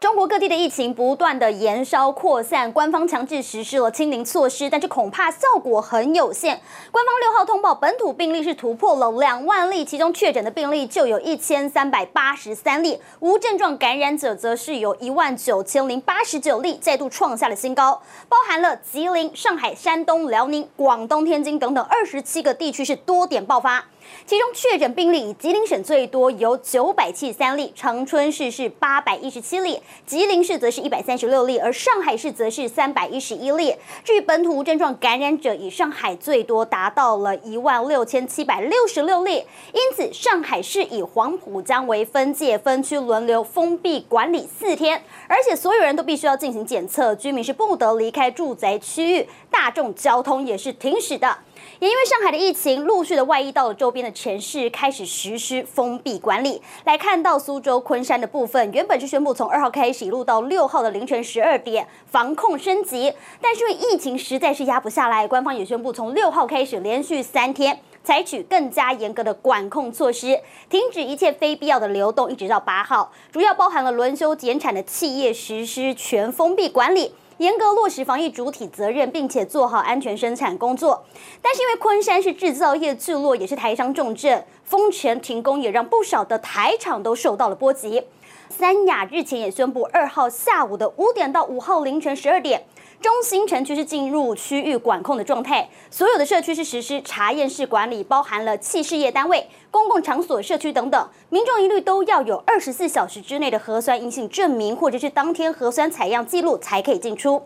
中国各地的疫情不断的延烧扩散，官方强制实施了清零措施，但是恐怕效果很有限。官方6号通报本土病例是突破了2万例，其中确诊的病例就有1383例，无症状感染者则是有19089例，再度创下了新高。包含了吉林、上海、山东、辽宁、广东、天津等等27个地区是多点爆发。其中确诊病例以吉林省最多，有973例，长春市是817例，吉林市则是136例，而上海市则是311例。至于本土无症状感染者，以上海最多达到了16766例，因此上海市以黄浦江为分界分区，轮流封闭管理4天，而且所有人都必须要进行检测，居民是不得离开住宅区域，大众交通也是停驶的。也因为上海的疫情陆续的外溢到了周边的城市，开始实施封闭管理。来看到苏州、昆山的部分，原本是宣布从2号开始，一路到6号的凌晨12点，防控升级。但是因为疫情实在是压不下来，官方也宣布从6号开始，连续3天采取更加严格的管控措施，停止一切非必要的流动，一直到8号。主要包含了轮休减产的企业实施全封闭管理。严格落实防疫主体责任，并且做好安全生产工作。但是因为昆山是制造业聚落，也是台商重镇，封城停工也让不少的台厂都受到了波及。三亚日前也宣布，2号下午的5点到5号凌晨12点，中心城区是进入区域管控的状态，所有的社区是实施查验式管理，包含了企事业单位、公共场所、社区等等，民众一律都要有24小时之内的核酸阴性证明，或者是当天核酸采样记录才可以进出。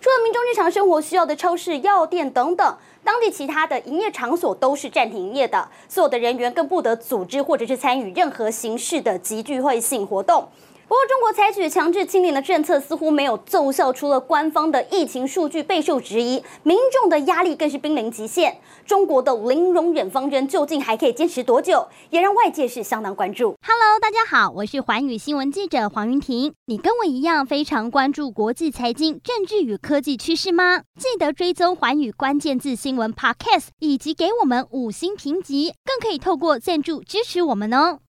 除了民众日常生活需要的超市、药店等等，当地其他的营业场所都是暂停营业的，所有的人员更不得组织或者是参与任何形式的集聚会性活动。不过，中国采取强制清零的政策似乎没有奏效，除了官方的疫情数据备受质疑，民众的压力更是濒临极限。中国的零容忍方针究竟还可以坚持多久，也让外界是相当关注。Hello， 大家好，我是寰宇新闻记者黄云婷。你跟我一样非常关注国际财经、政治与科技趋势吗？记得追踪寰宇关键字新闻 Podcast， 以及给我们5星评级，更可以透过赞助支持我们哦。